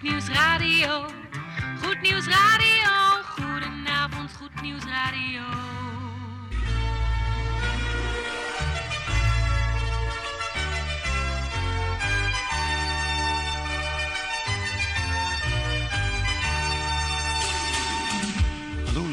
Goed Nieuws Radio, Goed Nieuws Radio, goedenavond Goed Nieuws Radio. Hallo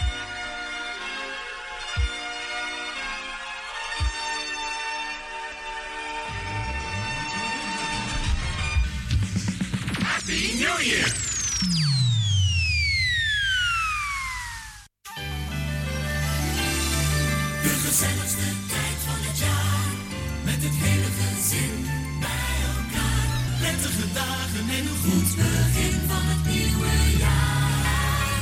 Happy New Year! De gezelligste tijd van het jaar, met het hele gezin bij elkaar. Prettige dagen en een goed begin van het nieuwe jaar.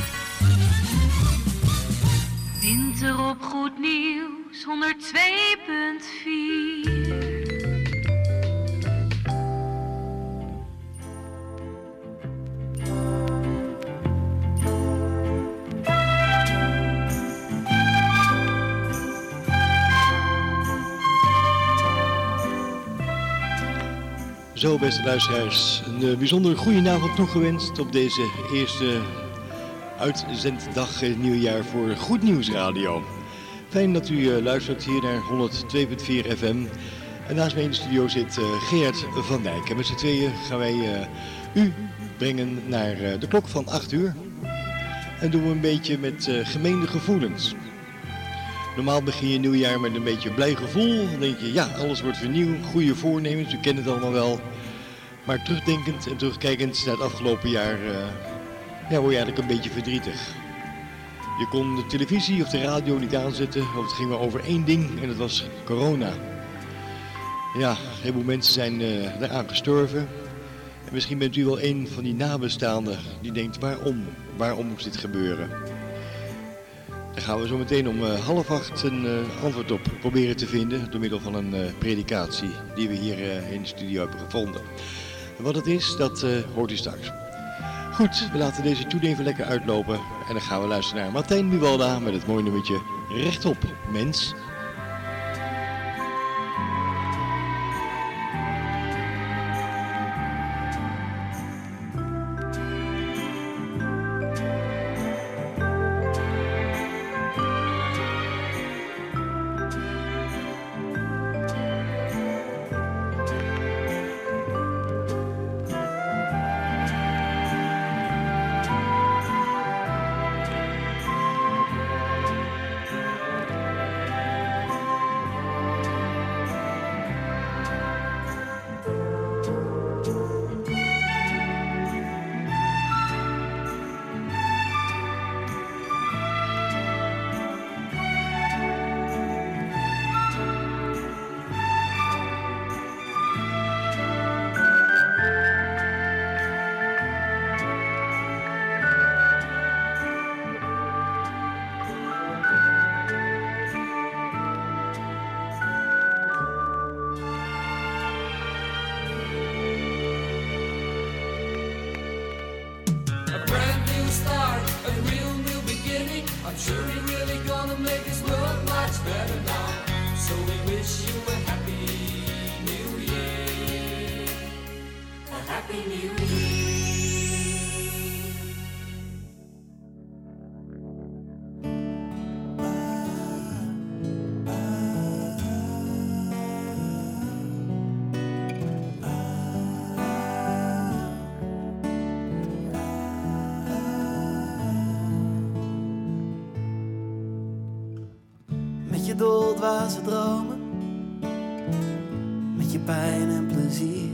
Winter op Goed Nieuws 102.4. Zo, beste luisteraars, een bijzonder goedenavond toegewenst op deze eerste uitzenddag in het nieuwjaar voor Goed Nieuws Radio. Fijn dat u luistert hier naar 102.4 FM. En naast mij in de studio zit Geert van Dijk. En met z'n tweeën gaan wij u brengen naar de klok van 8 uur. En doen we een beetje met gemeende gevoelens. Normaal begin je nieuwjaar met een beetje een blij gevoel. Dan denk je, ja, alles wordt vernieuwd, goede voornemens, u kent het allemaal wel. Maar terugdenkend en terugkijkend naar het afgelopen jaar, word je eigenlijk een beetje verdrietig. Je kon de televisie of de radio niet aanzetten, want het ging maar over één ding en dat was corona. Ja, een heleboel mensen zijn daaraan gestorven. En misschien bent u wel een van die nabestaanden die denkt, waarom moest dit gebeuren? Daar gaan we zo meteen om 7:30 een antwoord op proberen te vinden door middel van een predikatie die we hier in de studio hebben gevonden. En wat het is, dat hoort u straks. Goed, we laten deze toeding even lekker uitlopen en dan gaan we luisteren naar Martijn Buwalda met het mooie nummertje Rechtop, Mens. Dwaze dromen, met je pijn en plezier,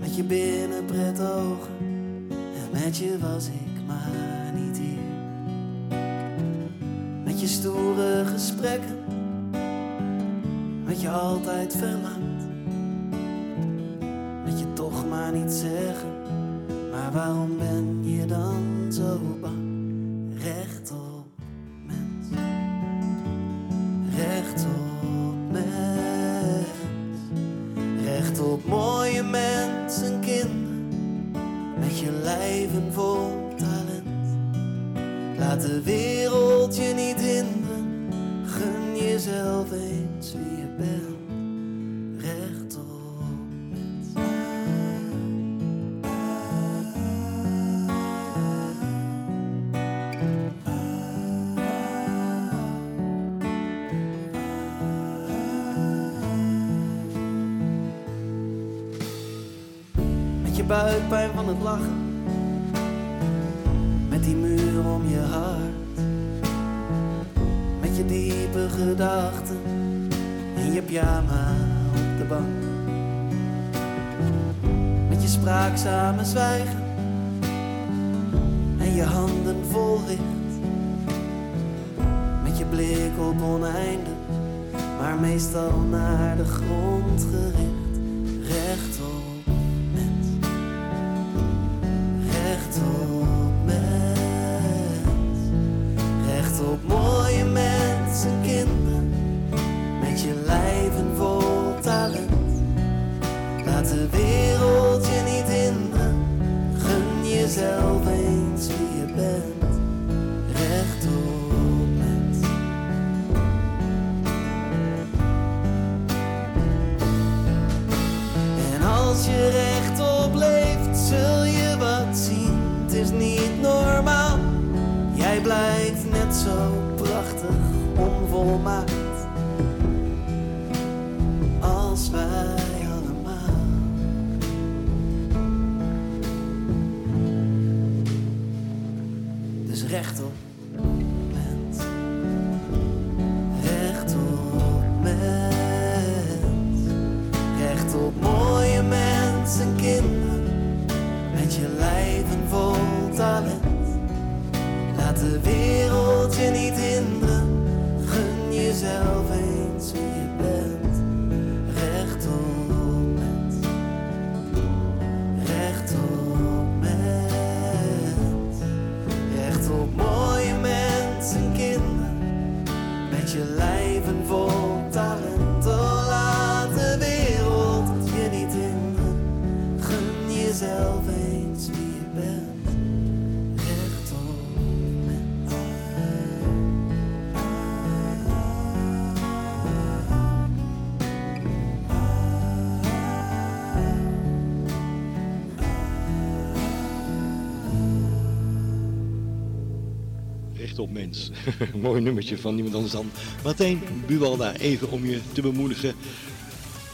met je binnenpret ogen, en met je was ik maar niet hier. Met je stoere gesprekken, met je altijd verlangd, met je toch maar niet zeggen, maar waarom ben je dan zo bang? Rechtop, mens. Laat de wereld je niet hinderen, gun jezelf eens wie je bent. Buikpijn van het lachen, met die muur om je hart, met je diepe gedachten in je pyjama op de bank, met je spraakzame zwijgen en je handen vol licht, met je blik op oneindig, maar meestal naar de grond gericht, rechtop. Recht op mooie mensen, kinderen, met je lijven vol talent. Laat de wereld je niet hinderen, gun jezelf eens wie je bent. Recht op mens. En als je rechtop leeft, zul je wat zien. Het is niet normaal, jij blijkt net zo prachtig onvolmaakt als wij allemaal. Dus rechtop mens, rechtop mens, rechtop mooie mensen, kinderen. Met je lijven vol talent. Laat de wereld je niet hinderen. Gun jezelf eens wie je bent. Rechtop mens. Rechtop mens. Rechtop mooie mensen, kinderen. Met je lijven vol talent. Oh, laat de wereld je niet hinderen. Gun jezelf eens wie je bent, rechtop mens. Rechtop mens. Mooi nummertje van niemand anders dan Martijn Buwalda. Even om je te bemoedigen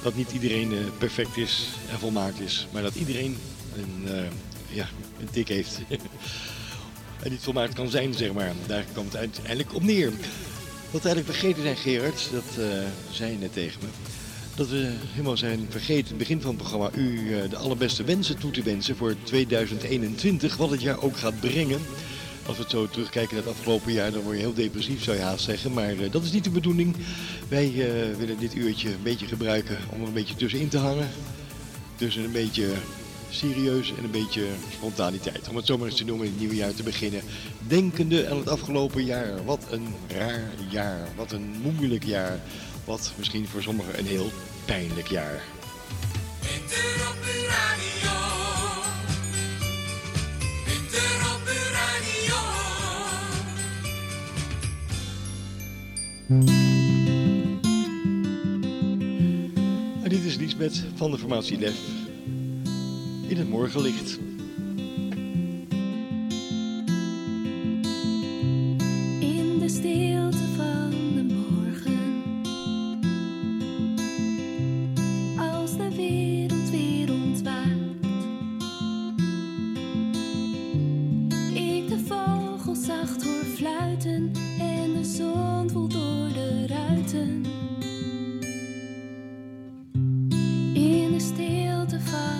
dat niet iedereen perfect is en volmaakt is, maar dat iedereen een tik heeft en niet volmaakt kan zijn, zeg maar. Daar kwam het uiteindelijk op neer. Wat we eigenlijk vergeten zijn, Gerard, dat zei je net tegen me, dat we helemaal zijn vergeten het begin van het programma u de allerbeste wensen toe te wensen voor 2021, wat het jaar ook gaat brengen. Als we het zo terugkijken naar het afgelopen jaar, dan word je heel depressief, zou je haast zeggen. Maar dat is niet de bedoeling. Wij willen dit uurtje een beetje gebruiken om er een beetje tussenin te hangen. Tussen een beetje serieus en een beetje spontaniteit. Om het zomaar eens te noemen, in het nieuwe jaar te beginnen. Denkende aan het afgelopen jaar. Wat een raar jaar. Wat een moeilijk jaar. Wat misschien voor sommigen een heel pijnlijk jaar. Winter op de radio. Winter op de radio. En dit is Lisbeth van de formatie LEF. In het morgenlicht. In de stilte van de morgen, als de wereld weer ontwaakt, ik de vogels zacht hoor fluiten en de zon voelt door de ruiten. In de stilte van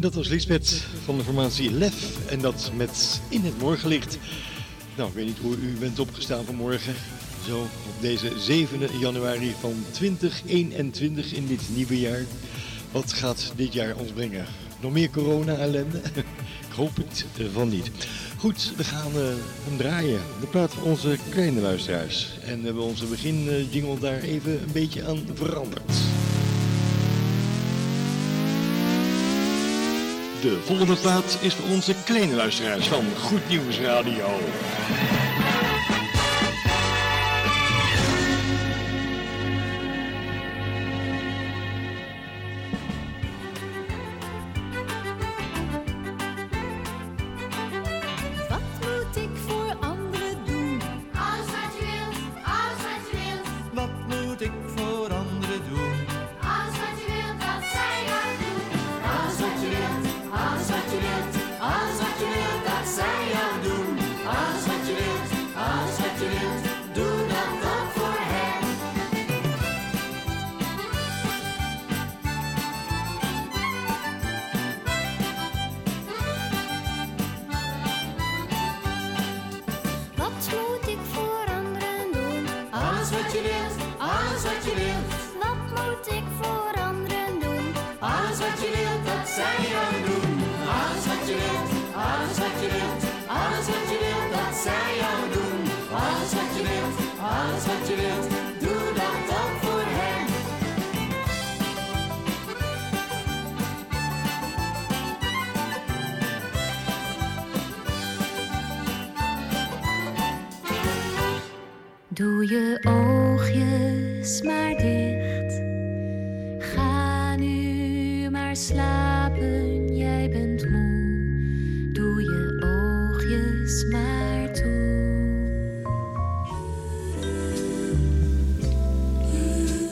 En dat was Lisbeth van de formatie LEF en dat met In het Morgenlicht. Nou, ik weet niet hoe u bent opgestaan vanmorgen. Zo op deze 7 januari van 2021 in dit nieuwe jaar. Wat gaat dit jaar ons brengen? Nog meer corona-ellende? Ik hoop het van niet. Goed, we gaan hem draaien. De plaat van onze kleine luisteraars. En we hebben onze beginjingle daar even een beetje aan veranderd. De volgende plaat is voor onze kleine luisteraars van Goed Nieuws Radio. Doe je oogjes maar dicht, ga nu maar slapen, jij bent moe. Doe je oogjes maar toe.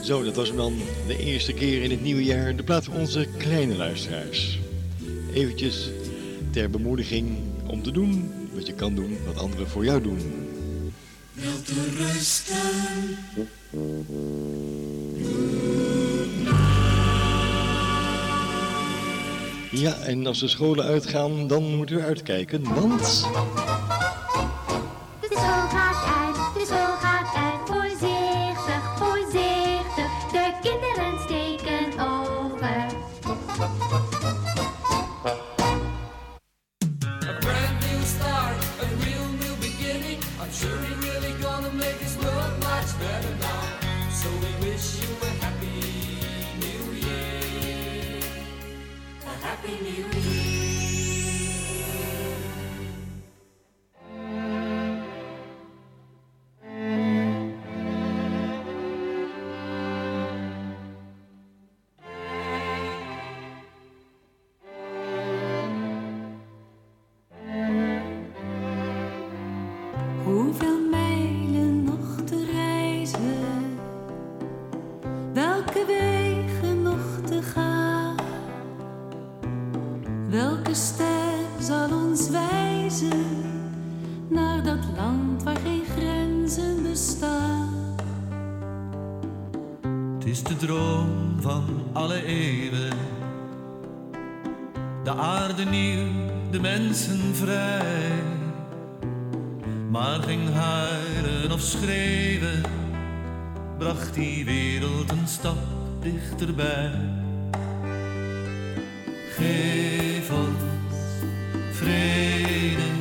Zo, dat was hem dan, de eerste keer in het nieuwe jaar, de plaat voor onze kleine luisteraars. Eventjes ter bemoediging om te doen wat je kan doen, wat anderen voor jou doen. Wel te rusten. Ja, en als de scholen uitgaan, dan moeten we uitkijken, want... de school gaat uit, voorzichtig, voorzichtig, de kinderen steken over. A brand new start, a real new beginning, I'm sure you really make this world much better now. So we wish you a happy new year. A happy new year. Hoeveel vrij, maar ging huilen of schreeuwen, bracht die wereld een stap dichterbij. Geef ons vrede,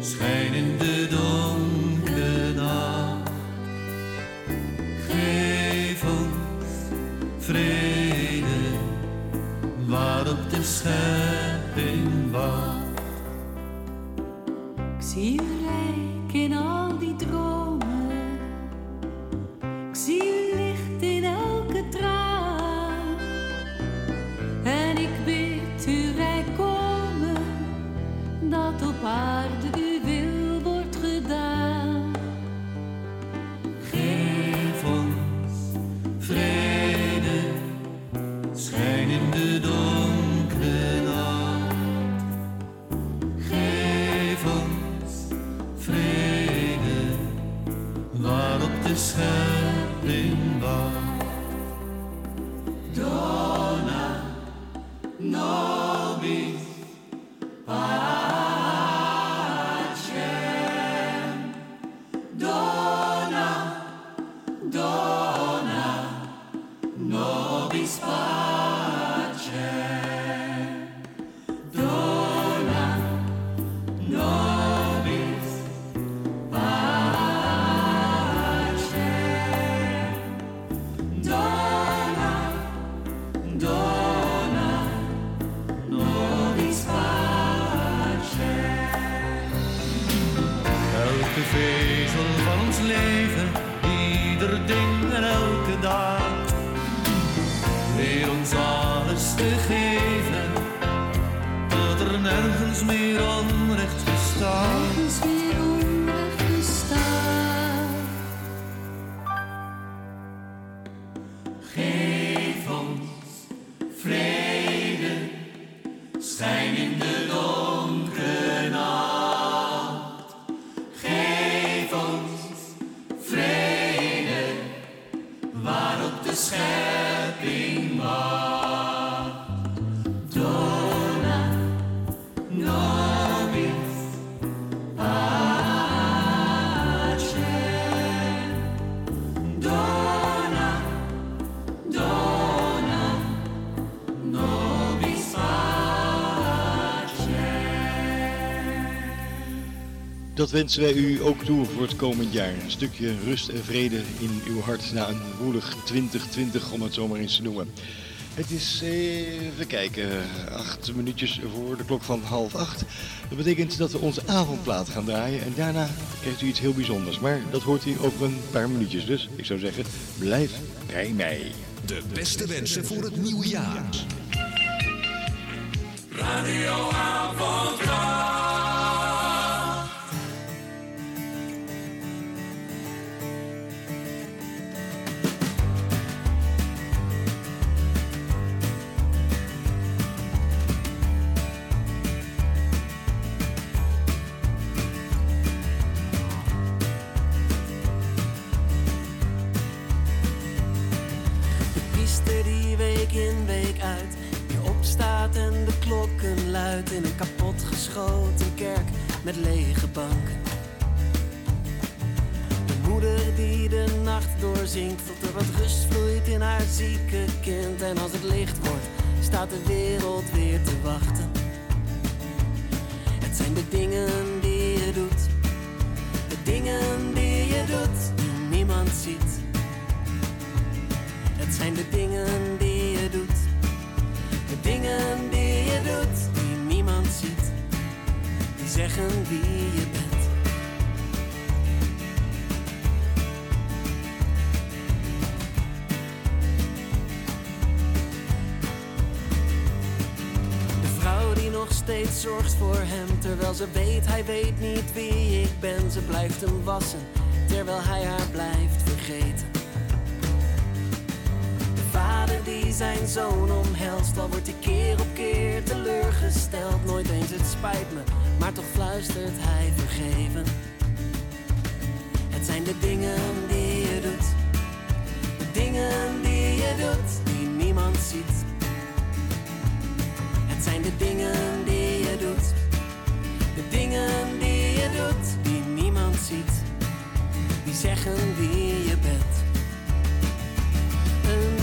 schijn in de donkere nacht. Geef ons vrede, waarop de schepping wacht. Ik zie u rijk in al die dromen, ik zie u licht in elke traan. En ik bid u rijk komen, dat op aarde uw wil wordt gedaan. Geef ons vrede, schijn in de donkere nacht. Geef ons vrede, waarop de schepping wacht. Dona, no. ons leven, ieder ding en elke dag. Leer ons alles te geven, dat er nergens meer onrecht bestaat. Dat wensen wij u ook toe voor het komend jaar. Een stukje rust en vrede in uw hart na een woelig 2020, om het zo maar eens te noemen. Het is, even kijken, 8 minuutjes voor de klok van 7:30. Dat betekent dat we onze avondplaat gaan draaien en daarna krijgt u iets heel bijzonders. Maar dat hoort u over een paar minuutjes, dus ik zou zeggen, blijf bij mij. De beste wensen voor het nieuwe jaar. Radio Avondplaat. In een kapotgeschoten kerk met lege banken. De moeder die de nacht doorzinkt tot er wat rust vloeit in haar zieke kind. En als het licht wordt, staat de wereld weer te wachten. Het zijn de dingen die je doet, de dingen die je doet, die niemand ziet. Het zijn de dingen die je doet, de dingen die je doet, die niemand ziet, die zeggen wie je bent. De vrouw die nog steeds zorgt voor hem, terwijl ze weet, hij weet niet wie ik ben. Ze blijft hem wassen, terwijl hij haar blijft vergeten. De vader die zijn zoon omhelst, al wordt hij keer op keer teleurgesteld. Nooit eens het spijt me, maar toch fluistert hij vergeven. Het zijn de dingen die je doet, de dingen die je doet, die niemand ziet. Het zijn de dingen die je doet, de dingen die je doet, die niemand ziet, die zeggen wie je bent. Een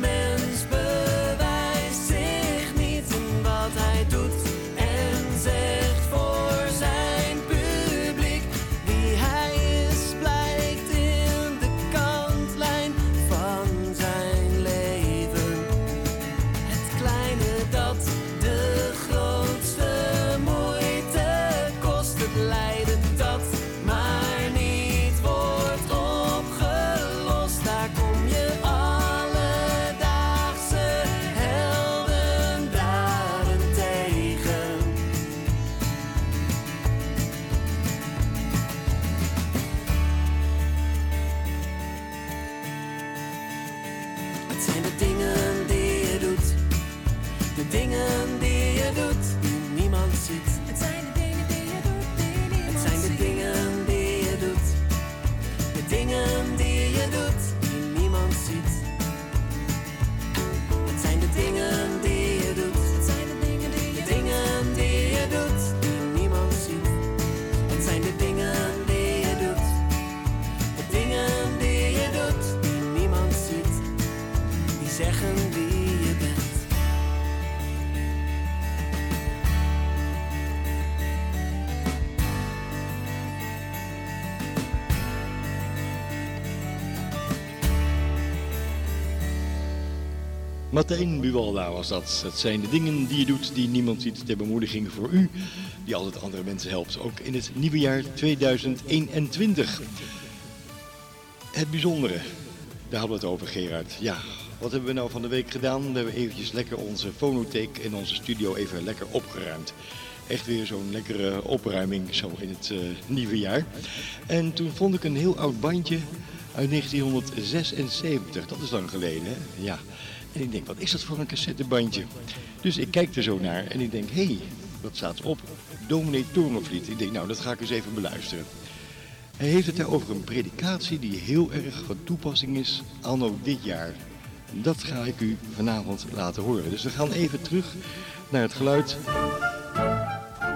mens bewijst zich niet in wat hij doet en zegt voor zijn publiek wie hij is, blijkt in de kantlijn van zijn leven. Het kleine dat Martijn Buwalda was dat. Het zijn de dingen die je doet die niemand ziet, ter bemoediging voor u, die altijd andere mensen helpt, ook in het nieuwe jaar 2021. Het bijzondere, daar hadden we het over, Gerard. Ja, wat hebben we nou van de week gedaan? We hebben eventjes lekker onze fonotheek en onze studio even lekker opgeruimd. Echt weer zo'n lekkere opruiming zo in het nieuwe jaar. En toen vond ik een heel oud bandje uit 1976. Dat is lang geleden, hè? Ja. En ik denk, wat is dat voor een cassettebandje? Dus ik kijk er zo naar en ik denk, hé, dat staat op. Dominee Dormoflied. Ik denk, nou, dat ga ik eens even beluisteren. Hij heeft het over een predikatie die heel erg van toepassing is anno dit jaar. Dat ga ik u vanavond laten horen. Dus we gaan even terug naar het geluid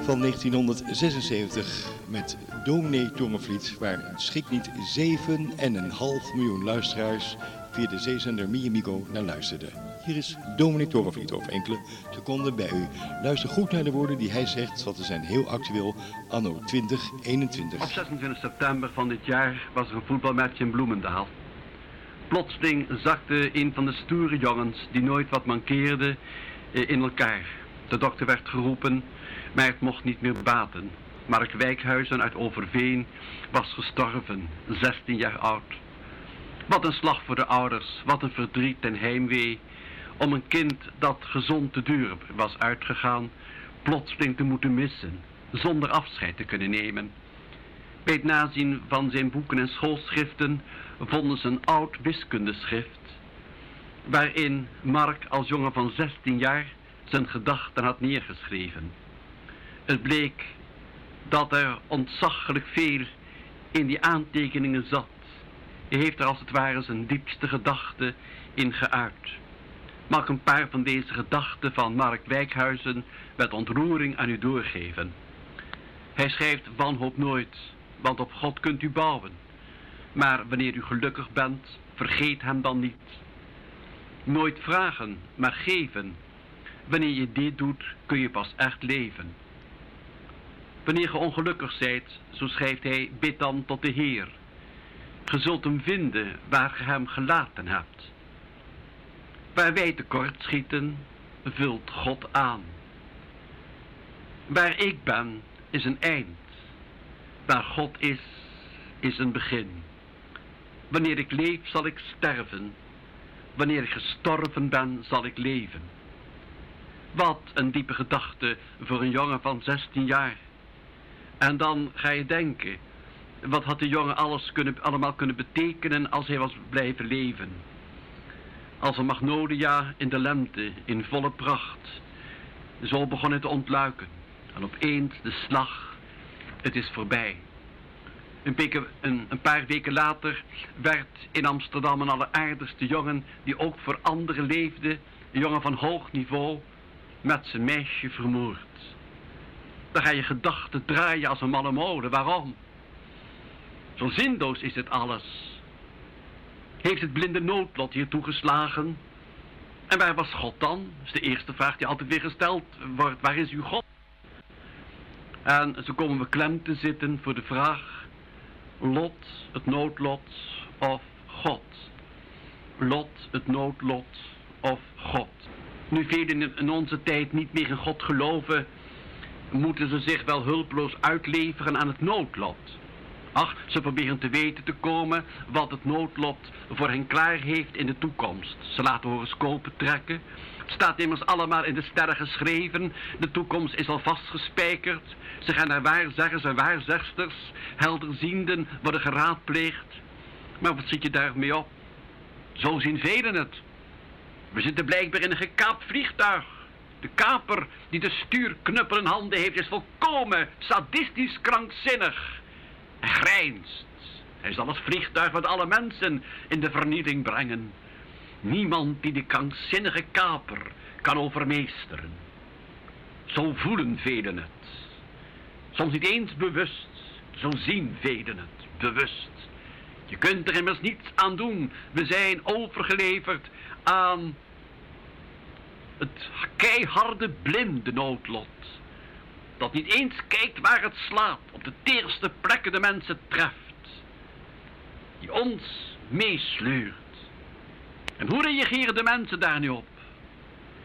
van 1976 met Dominee Dormoflied, waar schrik niet 7,5 miljoen luisteraars via de zeezender Miamigo naar luisterden. Hier is Dominee Dormoflied over enkele seconden bij u. Luister goed naar de woorden die hij zegt, want ze zijn heel actueel anno 2021. Op 26 september van dit jaar was er een voetbalmatch in Bloemendaal. Plotseling zakte een van de stoere jongens, die nooit wat mankeerde, in elkaar. De dokter werd geroepen, maar het mocht niet meer baten. Mark Wijkhuizen uit Overveen was gestorven, 16 jaar oud. Wat een slag voor de ouders, wat een verdriet en heimwee om een kind dat gezond te duur was uitgegaan, plotseling te moeten missen, zonder afscheid te kunnen nemen. Bij het nazien van zijn boeken en schoolschriften vonden ze een oud wiskundeschrift, waarin Mark als jongen van 16 jaar zijn gedachten had neergeschreven. Het bleek dat er ontzaglijk veel in die aantekeningen zat. Hij heeft er als het ware zijn diepste gedachten in geuit. Mag ik een paar van deze gedachten van Mark Wijkhuizen met ontroering aan u doorgeven? Hij schrijft: wanhoop nooit, want op God kunt u bouwen. Maar wanneer u gelukkig bent, vergeet hem dan niet. Nooit vragen, maar geven. Wanneer je dit doet, kun je pas echt leven. Wanneer je ongelukkig zijt, zo schrijft hij, bid dan tot de Heer. Ge zult hem vinden waar je hem gelaten hebt. Waar wij tekort schieten, vult God aan. Waar ik ben, is een eind. Waar God is een begin. Wanneer ik leef, zal ik sterven. Wanneer ik gestorven ben, zal ik leven. Wat een diepe gedachte voor een jongen van 16 jaar. En dan ga je denken, wat had de jongen allemaal kunnen betekenen als hij was blijven leven. Als een magnolia in de lente, in volle pracht. Zo begon het te ontluiken. En opeens de slag, het is voorbij. Een paar weken later werd in Amsterdam een alleraardigste jongen, die ook voor anderen leefde, een jongen van hoog niveau, met zijn meisje vermoord. Dan ga je gedachten draaien als een malle molen. Waarom? Zo zinloos is dit alles. Heeft het blinde noodlot hier toegeslagen? En waar was God dan? Dat is de eerste vraag die altijd weer gesteld wordt. Waar is uw God? En zo komen we klem te zitten voor de vraag: lot, het noodlot of God? Lot, het noodlot of God? Nu velen in onze tijd niet meer in God geloven, moeten ze zich wel hulpeloos uitleveren aan het noodlot. Ach, ze proberen te weten te komen wat het noodlot voor hen klaar heeft in de toekomst. Ze laten horoscopen trekken. Het staat immers allemaal in de sterren geschreven. De toekomst is al vastgespijkerd. Ze gaan naar waarzeggers en waarzegsters. Helderzienden worden geraadpleegd. Maar wat zit je daarmee op? Zo zien velen het. We zitten blijkbaar in een gekaapt vliegtuig. De kaper die de stuurknuppel in handen heeft is volkomen sadistisch krankzinnig. Hij grijnst. Hij zal het vliegtuig met alle mensen in de vernieling brengen. Niemand die de krankzinnige kaper kan overmeesteren. Zo voelen velen het. Soms niet eens bewust. Zo zien velen het. Bewust. Je kunt er immers niets aan doen. We zijn overgeleverd aan het keiharde blinde noodlot, dat niet eens kijkt waar het slaat, op de teerste plekken de mensen treft, die ons meesleurt. En hoe reageren de mensen daar nu op?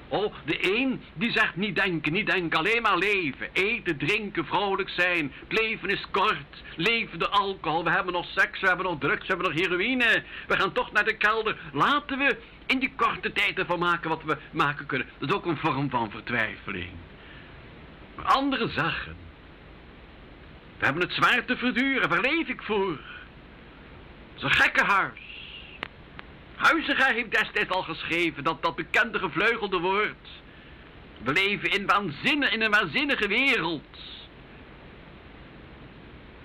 Oh, de een die zegt niet denken, niet denken, alleen maar leven. Eten, drinken, vrolijk zijn. Het leven is kort. Leven de alcohol. We hebben nog seks, we hebben nog drugs, we hebben nog heroïne. We gaan toch naar de kelder. Laten we in die korte tijd ervan maken wat we maken kunnen. Dat is ook een vorm van vertwijfeling. Maar anderen zeggen: we hebben het zwaar te verduren, waar leef ik voor? Het is een gekkenhuis. Huizinga heeft destijds al geschreven dat bekende gevleugelde woord. We leven in een waanzinnige wereld.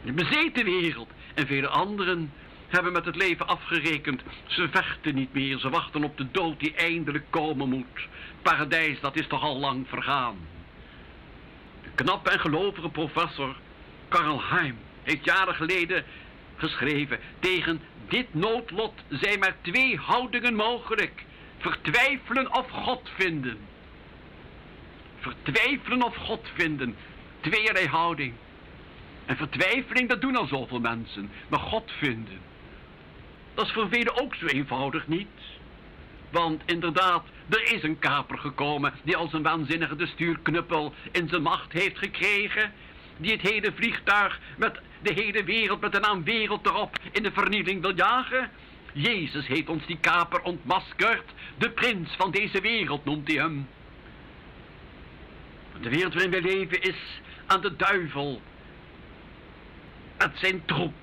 Een bezeten wereld. En vele anderen hebben met het leven afgerekend. Ze vechten niet meer, ze wachten op de dood die eindelijk komen moet. Paradijs, dat is toch al lang vergaan. De knappe en gelovige professor Karl Heim heeft jaren geleden geschreven: tegen dit noodlot zijn maar twee houdingen mogelijk. Vertwijfelen of God vinden. Vertwijfelen of God vinden. Tweeërlei houding. En vertwijfeling, dat doen al zoveel mensen. Maar God vinden, dat is voor velen ook zo eenvoudig niet. Want inderdaad, er is een kaper gekomen die als een waanzinnige de stuurknuppel in zijn macht heeft gekregen. Die het hele vliegtuig met de hele wereld, met de naam wereld erop, in de vernieling wil jagen. Jezus heeft ons die kaper ontmaskerd. De prins van deze wereld noemt hij hem. De wereld waarin wij leven is aan de duivel met zijn troep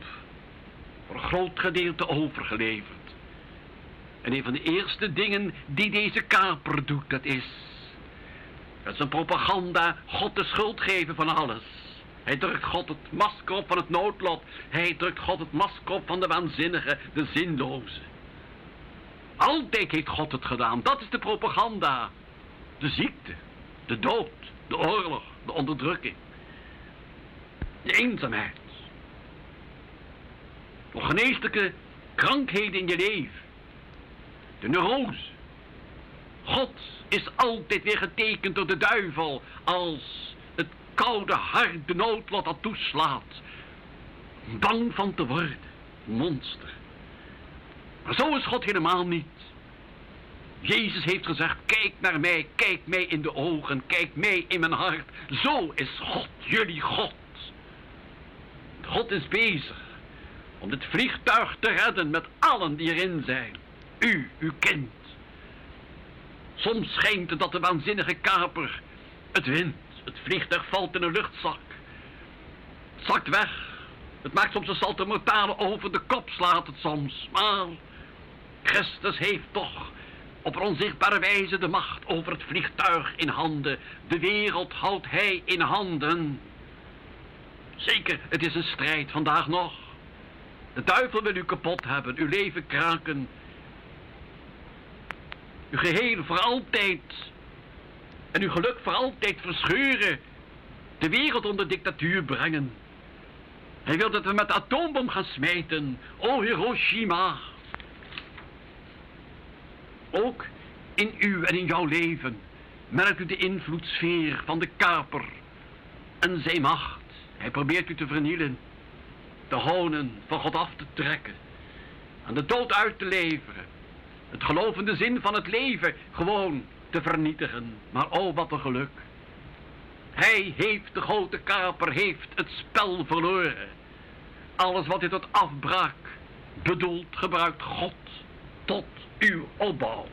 voor een groot gedeelte overgeleverd. En een van de eerste dingen die deze kaper doet, dat is met zijn propaganda God de schuld geven van alles. Hij drukt God het masker op van het noodlot. Hij drukt God het masker op van de waanzinnige, de zinloze. Altijd heeft God het gedaan. Dat is de propaganda. De ziekte, de dood, de oorlog, de onderdrukking. De eenzaamheid. De geestelijke krankheden in je leven. De neurose. God is altijd weer getekend door de duivel als koude, harde noodlot dat toeslaat. Bang van te worden. Monster. Maar zo is God helemaal niet. Jezus heeft gezegd: kijk naar mij, kijk mij in de ogen, kijk mij in mijn hart. Zo is God, jullie God. God is bezig om dit vliegtuig te redden met allen die erin zijn. U, uw kind. Soms schijnt het dat de waanzinnige kaper het wint. Het vliegtuig valt in een luchtzak. Het zakt weg. Het maakt soms een salto mortale over de kop, slaat het soms. Maar Christus heeft toch op een onzichtbare wijze de macht over het vliegtuig in handen. De wereld houdt hij in handen. Zeker, het is een strijd vandaag nog. De duivel wil u kapot hebben, uw leven kraken. Uw geheel voor altijd. En uw geluk voor altijd verscheuren. De wereld onder dictatuur brengen. Hij wil dat we met de atoombom gaan smijten. O Hiroshima. Ook in u en in jouw leven merkt u de invloedssfeer van de kaper. En zijn macht. Hij probeert u te vernielen. Te honen. Van God af te trekken. Aan de dood uit te leveren. Het gelovende zin van het leven. Gewoon te vernietigen. Maar oh, wat een geluk. Hij heeft, de grote kaper, heeft het spel verloren. Alles wat hij tot afbraak bedoelt, gebruikt God tot uw opbouw.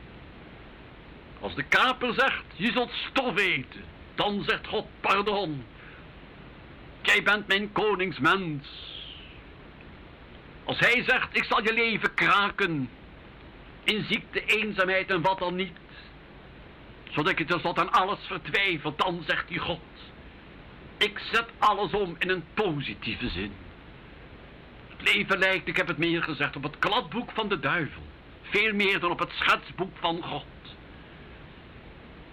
Als de kaper zegt: je zult stof eten, dan zegt God: pardon. Jij bent mijn koningsmens. Als hij zegt: ik zal je leven kraken, in ziekte, eenzaamheid en wat dan niet, zodat ik het dus tot aan alles vertwijfel, dan zegt die God: ik zet alles om in een positieve zin. Het leven lijkt, ik heb het meer gezegd, op het kladboek van de duivel. Veel meer dan op het schetsboek van God.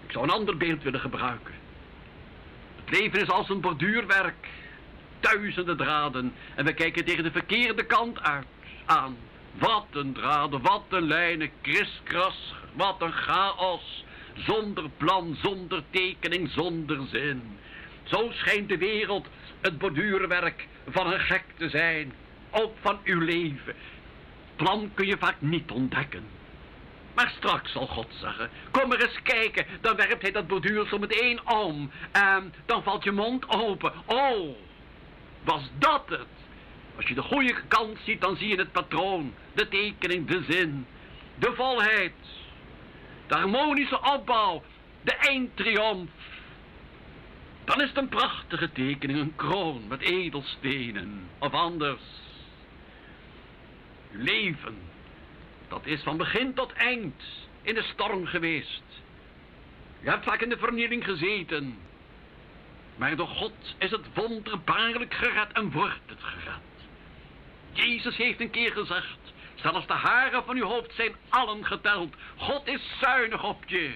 Ik zou een ander beeld willen gebruiken. Het leven is als een borduurwerk. Duizenden draden. En we kijken tegen de verkeerde kant aan. Wat een draden, wat een lijnen, kriskras, wat een chaos. Zonder plan, zonder tekening, zonder zin. Zo schijnt de wereld het borduurwerk van een gek te zijn. Ook van uw leven. Plan kun je vaak niet ontdekken. Maar straks zal God zeggen, kom maar eens kijken. Dan werpt hij dat borduursel meteen om. En dan valt je mond open. Oh, was dat het? Als je de goede kant ziet, dan zie je het patroon. De tekening, de zin. De volheid. De harmonische opbouw. De eindtriomf. Dan is het een prachtige tekening, een kroon met edelstenen. Of anders. Leven. Dat is van begin tot eind in de storm geweest. Je hebt vaak in de vernieling gezeten. Maar door God is het wonderbaarlijk gered en wordt het gered. Jezus heeft een keer gezegd, zelfs de haren van uw hoofd zijn allen geteld. God is zuinig op je.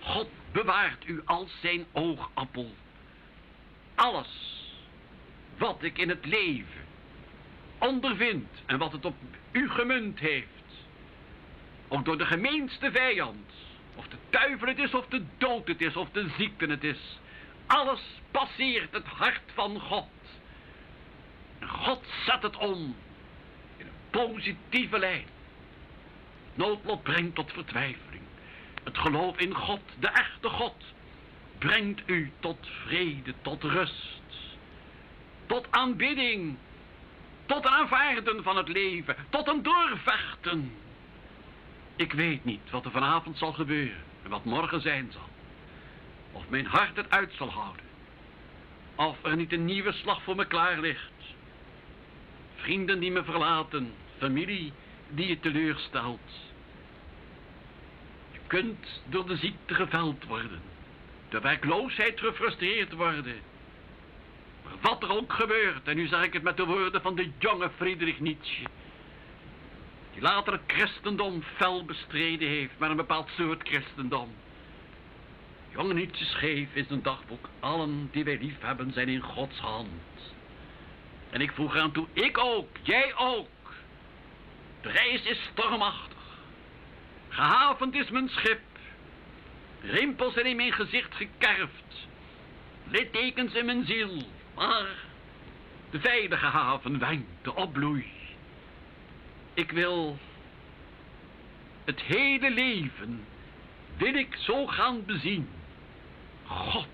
God bewaart u als zijn oogappel. Alles wat ik in het leven ondervindt en wat het op u gemunt heeft, ook door de gemeenste vijand, of de duivel het is, of de dood het is, of de ziekte het is, alles passeert het hart van God. En God zet het om in een positieve lijn. Noodlot brengt tot vertwijfeling. Het geloof in God, de echte God, brengt u tot vrede, tot rust, tot aanbidding, tot aanvaarden van het leven, tot een doorvechten. Ik weet niet wat er vanavond zal gebeuren en wat morgen zijn zal. Of mijn hart het uit zal houden. Of er niet een nieuwe slag voor me klaar ligt. Vrienden die me verlaten, familie die je teleurstelt. Je kunt door de ziekte geveld worden. De werkloosheid gefrustreerd worden. Maar wat er ook gebeurt, en nu zeg ik het met de woorden van de jonge Friedrich Nietzsche, die later het christendom fel bestreden heeft, maar een bepaald soort christendom. Jonge Nietzsche schreef in zijn dagboek, allen die wij lief hebben zijn in Gods hand. En ik voeg eraan toe, ik ook, jij ook. De reis is stormachtig. Gehavend is mijn schip. Rimpels zijn in mijn gezicht gekerfd. Littekens in mijn ziel. Maar de veilige haven wenkt de opbloei. Ik wil het hele leven, wil ik zo gaan bezien. God,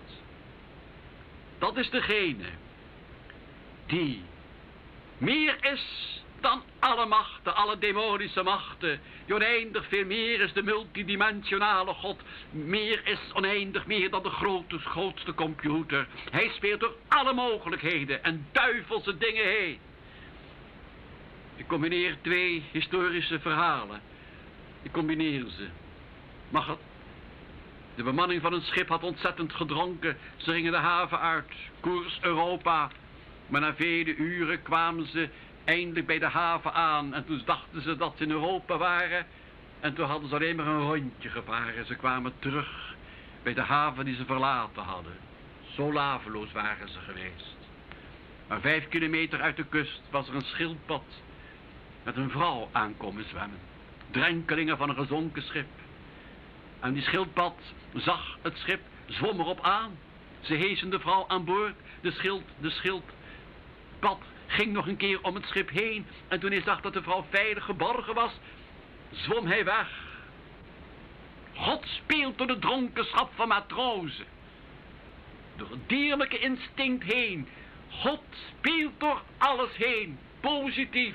dat is degene die meer is dan alle machten, alle demonische machten. Die oneindig veel meer is, de multidimensionale God. Meer is oneindig meer dan de grootste computer. Hij speelt door alle mogelijkheden en duivelse dingen heen. Ik combineer twee historische verhalen. Ik combineer ze. Mag het? De bemanning van een schip had ontzettend gedronken. Ze gingen de haven uit, koers Europa. Maar na vele uren kwamen ze eindelijk bij de haven aan. En toen dachten ze dat ze in Europa waren. En toen hadden ze alleen maar een rondje gevaren. Ze kwamen terug bij de haven die ze verlaten hadden. Zo laveloos waren ze geweest. Maar 5 kilometer uit de kust was er een schildpad met een vrouw aankomen zwemmen. Drenkelingen van een gezonken schip. En die schildpad zag het schip, zwom erop aan. Ze heesen de vrouw aan boord. De schildpad ging nog een keer om het schip heen. En toen hij zag dat de vrouw veilig geborgen was, zwom hij weg. God speelt door de dronkenschap van matrozen. Door het dierlijke instinct heen. God speelt door alles heen. Positief.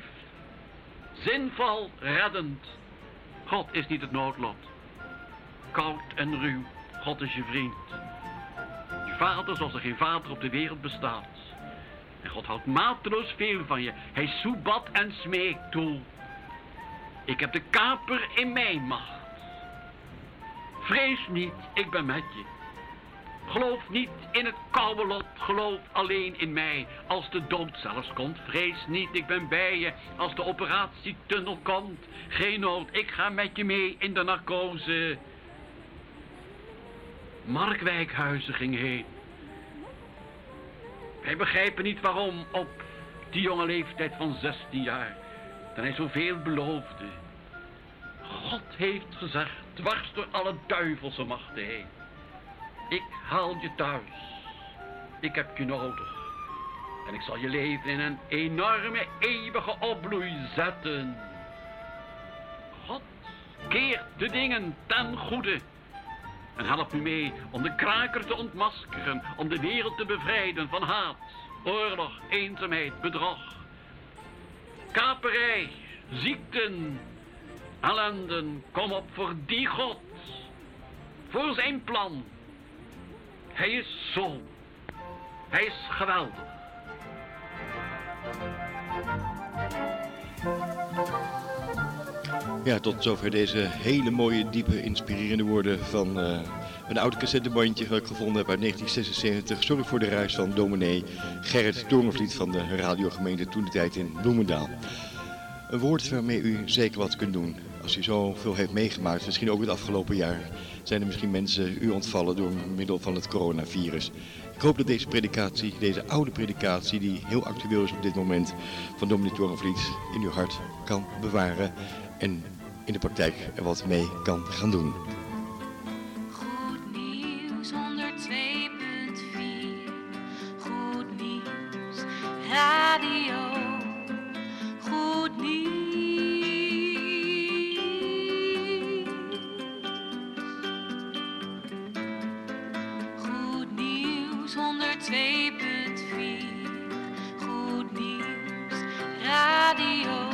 Zinvol, reddend. God is niet het noodlot. Koud en ruw. God is je vriend. Je vader zoals er geen vader op de wereld bestaat. En God houdt mateloos veel van je. Hij soebat en smeekt toe. Ik heb de kaper in mijn macht. Vrees niet, ik ben met je. Geloof niet in het koude lot. Geloof alleen in mij. Als de dood zelfs komt, vrees niet, ik ben bij je. Als de operatietunnel komt, geen nood. Ik ga met je mee in de narcose. Mark Wijkhuizen ging heen. Wij begrijpen niet waarom op die jonge leeftijd van 16 jaar, dat hij zoveel beloofde. God heeft gezegd, dwars door alle duivelse machten heen. Ik haal je thuis. Ik heb je nodig. En ik zal je leven in een enorme, eeuwige opbloei zetten. God keert de dingen ten goede. En help u mee om de kraker te ontmaskeren, om de wereld te bevrijden van haat, oorlog, eenzaamheid, bedrog, kaperij, ziekten, ellenden. Kom op voor die God, voor zijn plan. Hij is zo, hij is geweldig. Ja, tot zover deze hele mooie, diepe, inspirerende woorden van een oud cassettebandje dat ik gevonden heb uit 1976. Sorry voor de ruis van dominee Gerrit Dormoflied van de radiogemeente toentertijd in Bloemendaal. Een woord waarmee u zeker wat kunt doen. Als u zoveel heeft meegemaakt, misschien ook het afgelopen jaar, zijn er misschien mensen u ontvallen door middel van het coronavirus. Ik hoop dat deze predikatie, deze oude predikatie, die heel actueel is op dit moment, van dominee Dormoflied in uw hart kan bewaren en in de praktijk er wat mee kan gaan doen. Goed nieuws 102.4, Goed Nieuws Radio, Goed Nieuws. Goed Nieuws 102.4, Goed Nieuws Radio.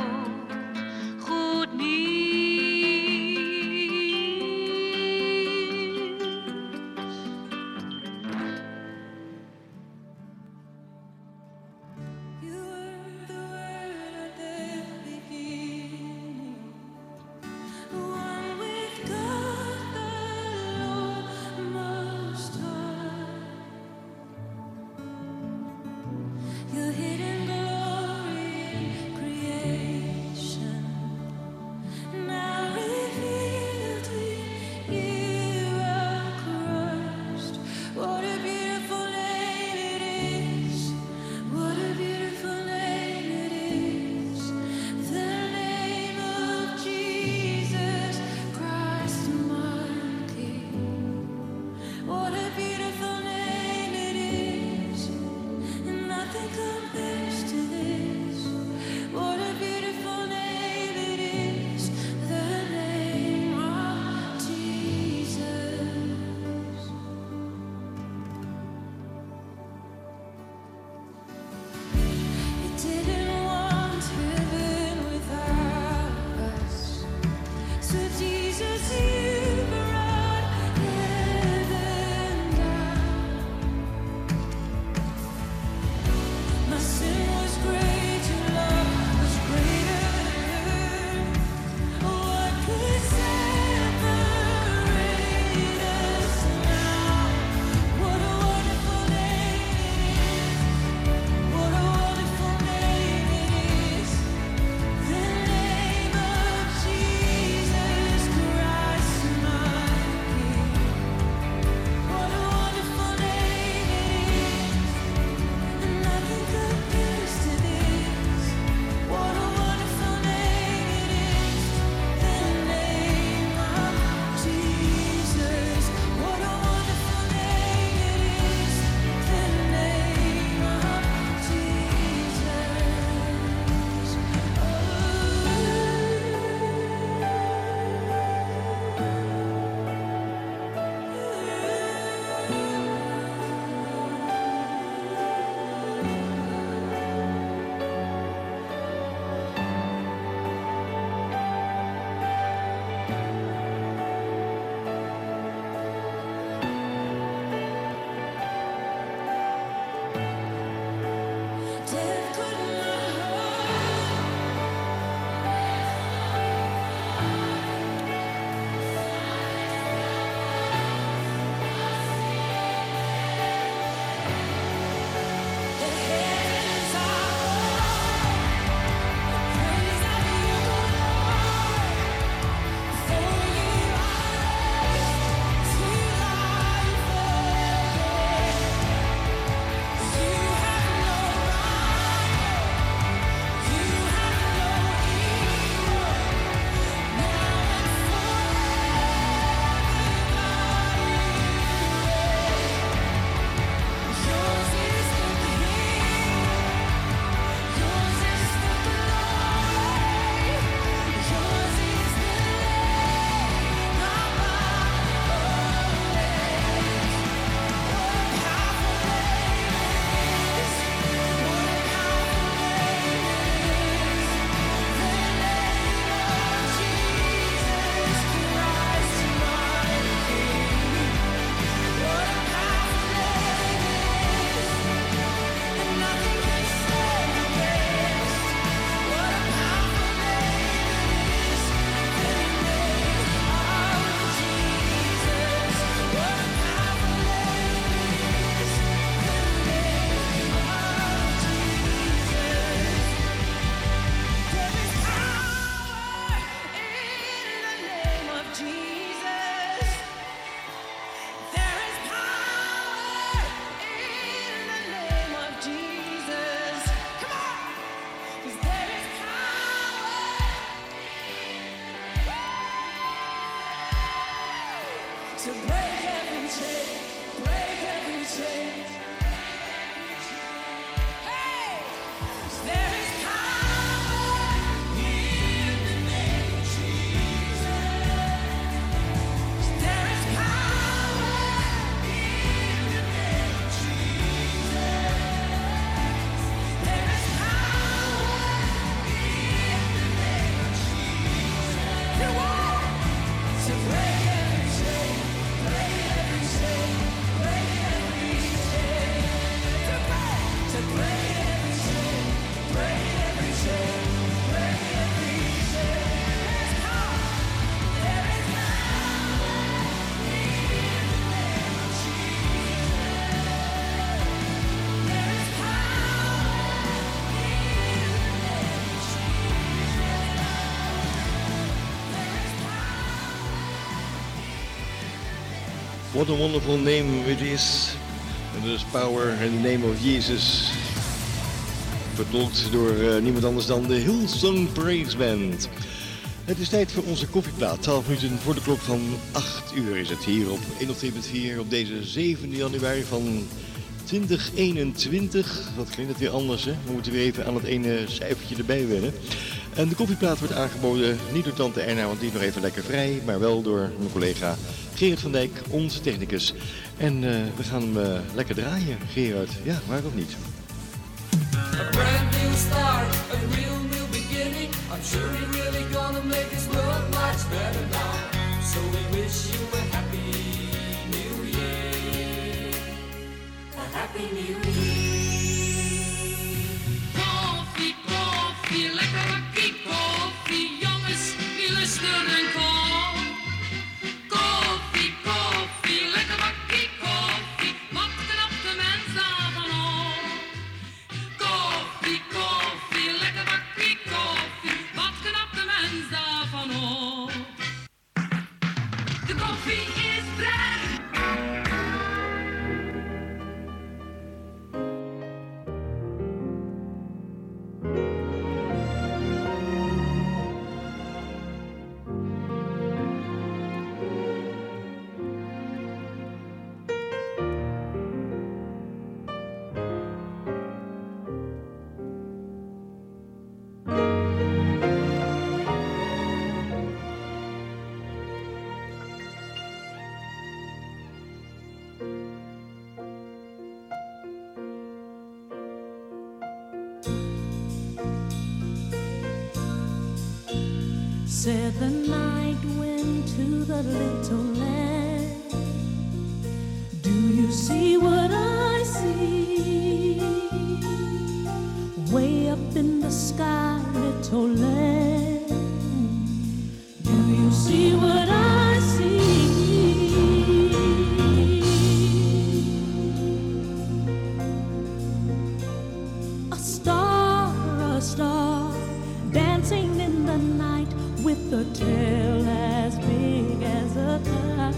What a wonderful name it is. And there's power in the name of Jesus. Vertolkt door niemand anders dan de Hillsong Praise Band. Het is tijd voor onze koffieplaat. 12 minuten voor de klok van 8 uur is het hier op 103.4 op deze 7 januari van 2021. Wat klinkt het weer anders, hè? We moeten weer even aan het ene cijfertje erbij wennen. En de koffieplaat wordt aangeboden niet door Tante Erna, want die is nog even lekker vrij, maar wel door mijn collega Geert van Dijk, onze technicus. En we gaan hem lekker draaien, Gerard. Ja, maar ook niet. A brand new start, a real new beginning. I'm sure you're really gonna make this world much better now. So we wish you a happy new year. A happy new year. Koffie, koffie, lekker bakkie koffie. Jongens, die luisteren en kom. Koffie, koffie, lekker bakkie koffie. Wat knapt de mens aan van ons? Koffie, koffie, lekker bakkie koffie. Wat knapt de mens daar van ons? De koffie is bruin. Said the night wind to the little land, do you see what I see? Way up in the sky, little land, do you see what I see? A star, dancing in the night, with a tail as big as a kite,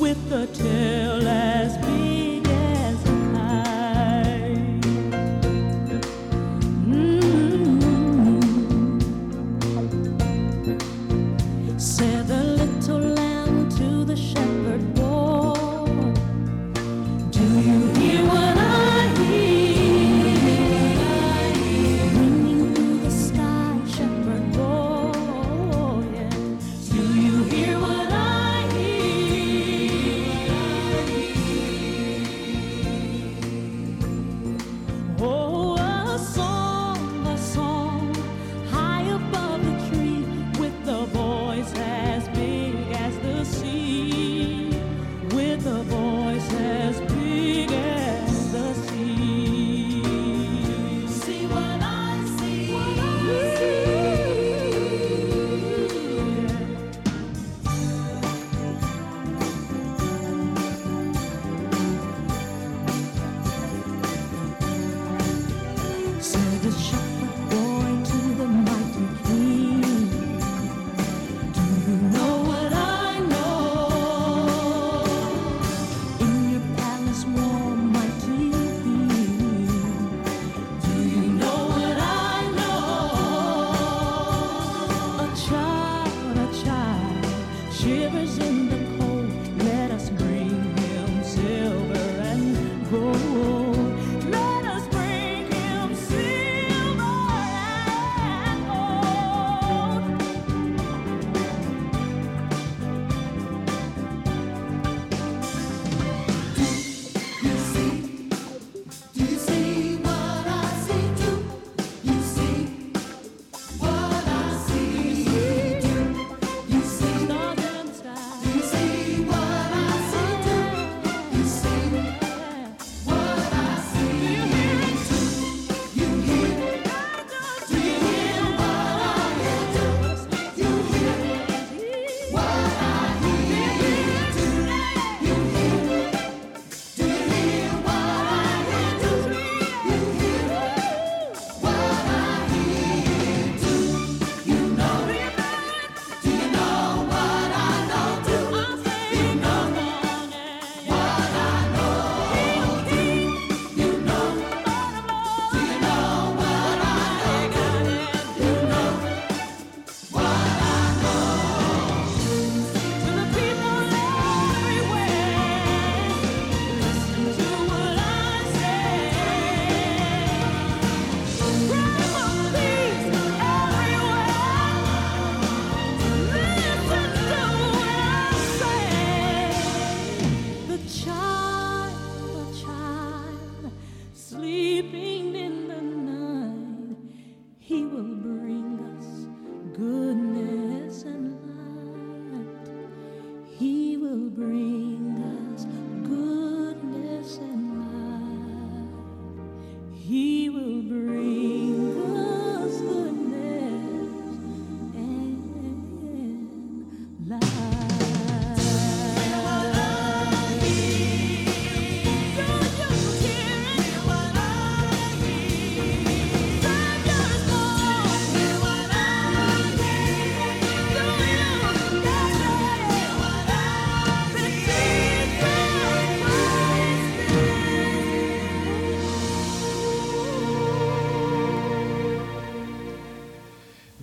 with a tail as big as a kite. Mm-hmm. Said the little lamb to the shepherd boy, do you hear what I hear?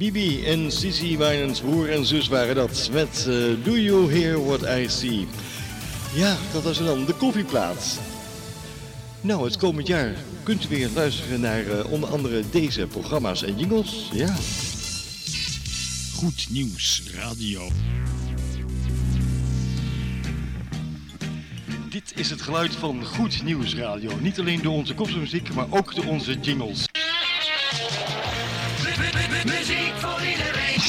Bibi en Sissi Wijnens, broer en zus waren dat. Met Do You Hear What I See? Ja, dat was dan de koffieplaat. Nou, het komend jaar kunt u weer luisteren naar onder andere deze programma's en jingles. Ja. Goed Nieuws Radio. Dit is het geluid van Goed Nieuws Radio. Niet alleen door onze kopsmuziek, maar ook door onze jingles. Muziek voor iedereen.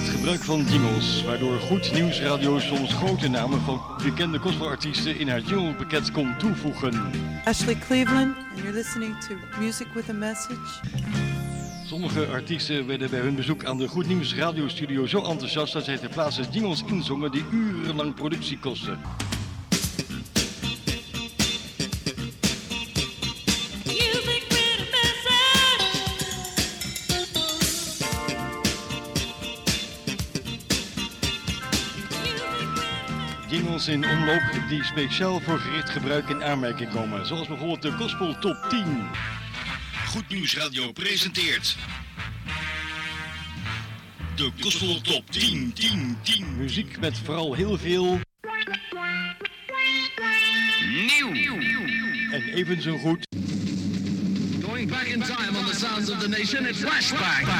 Het gebruik van jingles, waardoor Goed Nieuws Radio soms grote namen van bekende gospelartiesten in haar jinglepakket kon toevoegen. Ashley Cleveland, and you're listening to Music with a Message. Sommige artiesten werden bij hun bezoek aan de Goed Nieuws Radio Studio zo enthousiast dat zij ter plaatse jingles inzongen die urenlang productie kosten. Jingles in omloop die speciaal voor gericht gebruik in aanmerking komen, zoals bijvoorbeeld de Gospel Top 10. Goed Nieuws Radio presenteert de Gospel Top 10. Muziek met vooral heel veel nieuw en even zo goed. Going back in time on the sounds of the nation in flashback.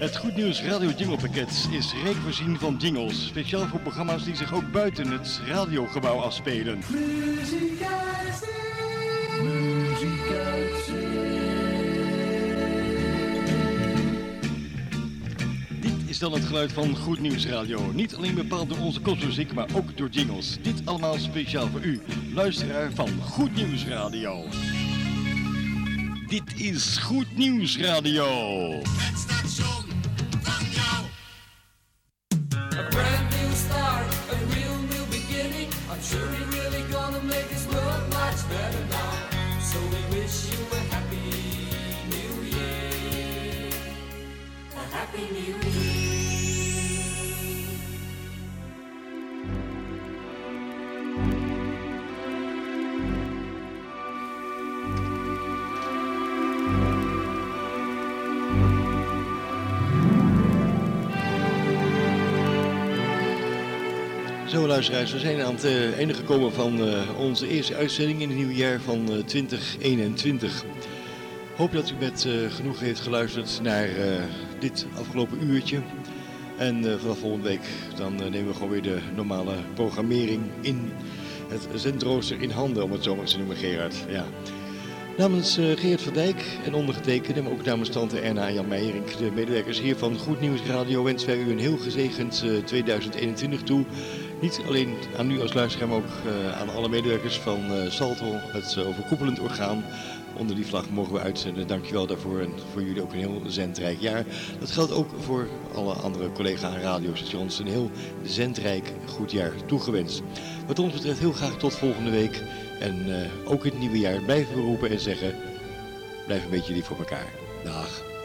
Het Goed Nieuws Radio Jinglepakket is rijk voorzien van jingles, speciaal voor programma's die zich ook buiten het radiogebouw afspelen. Muziek uit zee. Muziek uit zee. Dit is dan het geluid van Goed Nieuws Radio. Niet alleen bepaald door onze kopsmuziek, maar ook door jingles. Dit allemaal speciaal voor u, luisteraar van Goed Nieuws Radio. Dit is Goed Nieuws Radio. Het station van jou. A brand new start, a real new beginning. I'm sure you're really gonna make this world much better now. So we wish you a happy new year. A happy new year. Zo luisteraars, we zijn aan het einde gekomen van onze eerste uitzending in het nieuwe jaar van 2021. Hoop dat u met genoeg heeft geluisterd naar dit afgelopen uurtje. En vanaf volgende week dan nemen we gewoon weer de normale programmering in het zendrooster in handen, om het zo maar te noemen, Gerard. Ja. Namens Geert van Dijk en ondergetekende, maar ook namens Tante Erna en Jan Meijerink, de medewerkers hier van Goed Nieuws Radio, wensen wij u een heel gezegend 2021 toe. Niet alleen aan u als luisteraar, maar ook aan alle medewerkers van Salto, het overkoepelend orgaan. Onder die vlag mogen we uitzenden. Dankjewel daarvoor en voor jullie ook een heel zendrijk jaar. Dat geldt ook voor alle andere collega's aan radiostations. Een heel zendrijk goed jaar toegewenst. Wat ons betreft heel graag tot volgende week. En ook in het nieuwe jaar blijven we roepen en zeggen, blijf een beetje lief voor elkaar. Dag.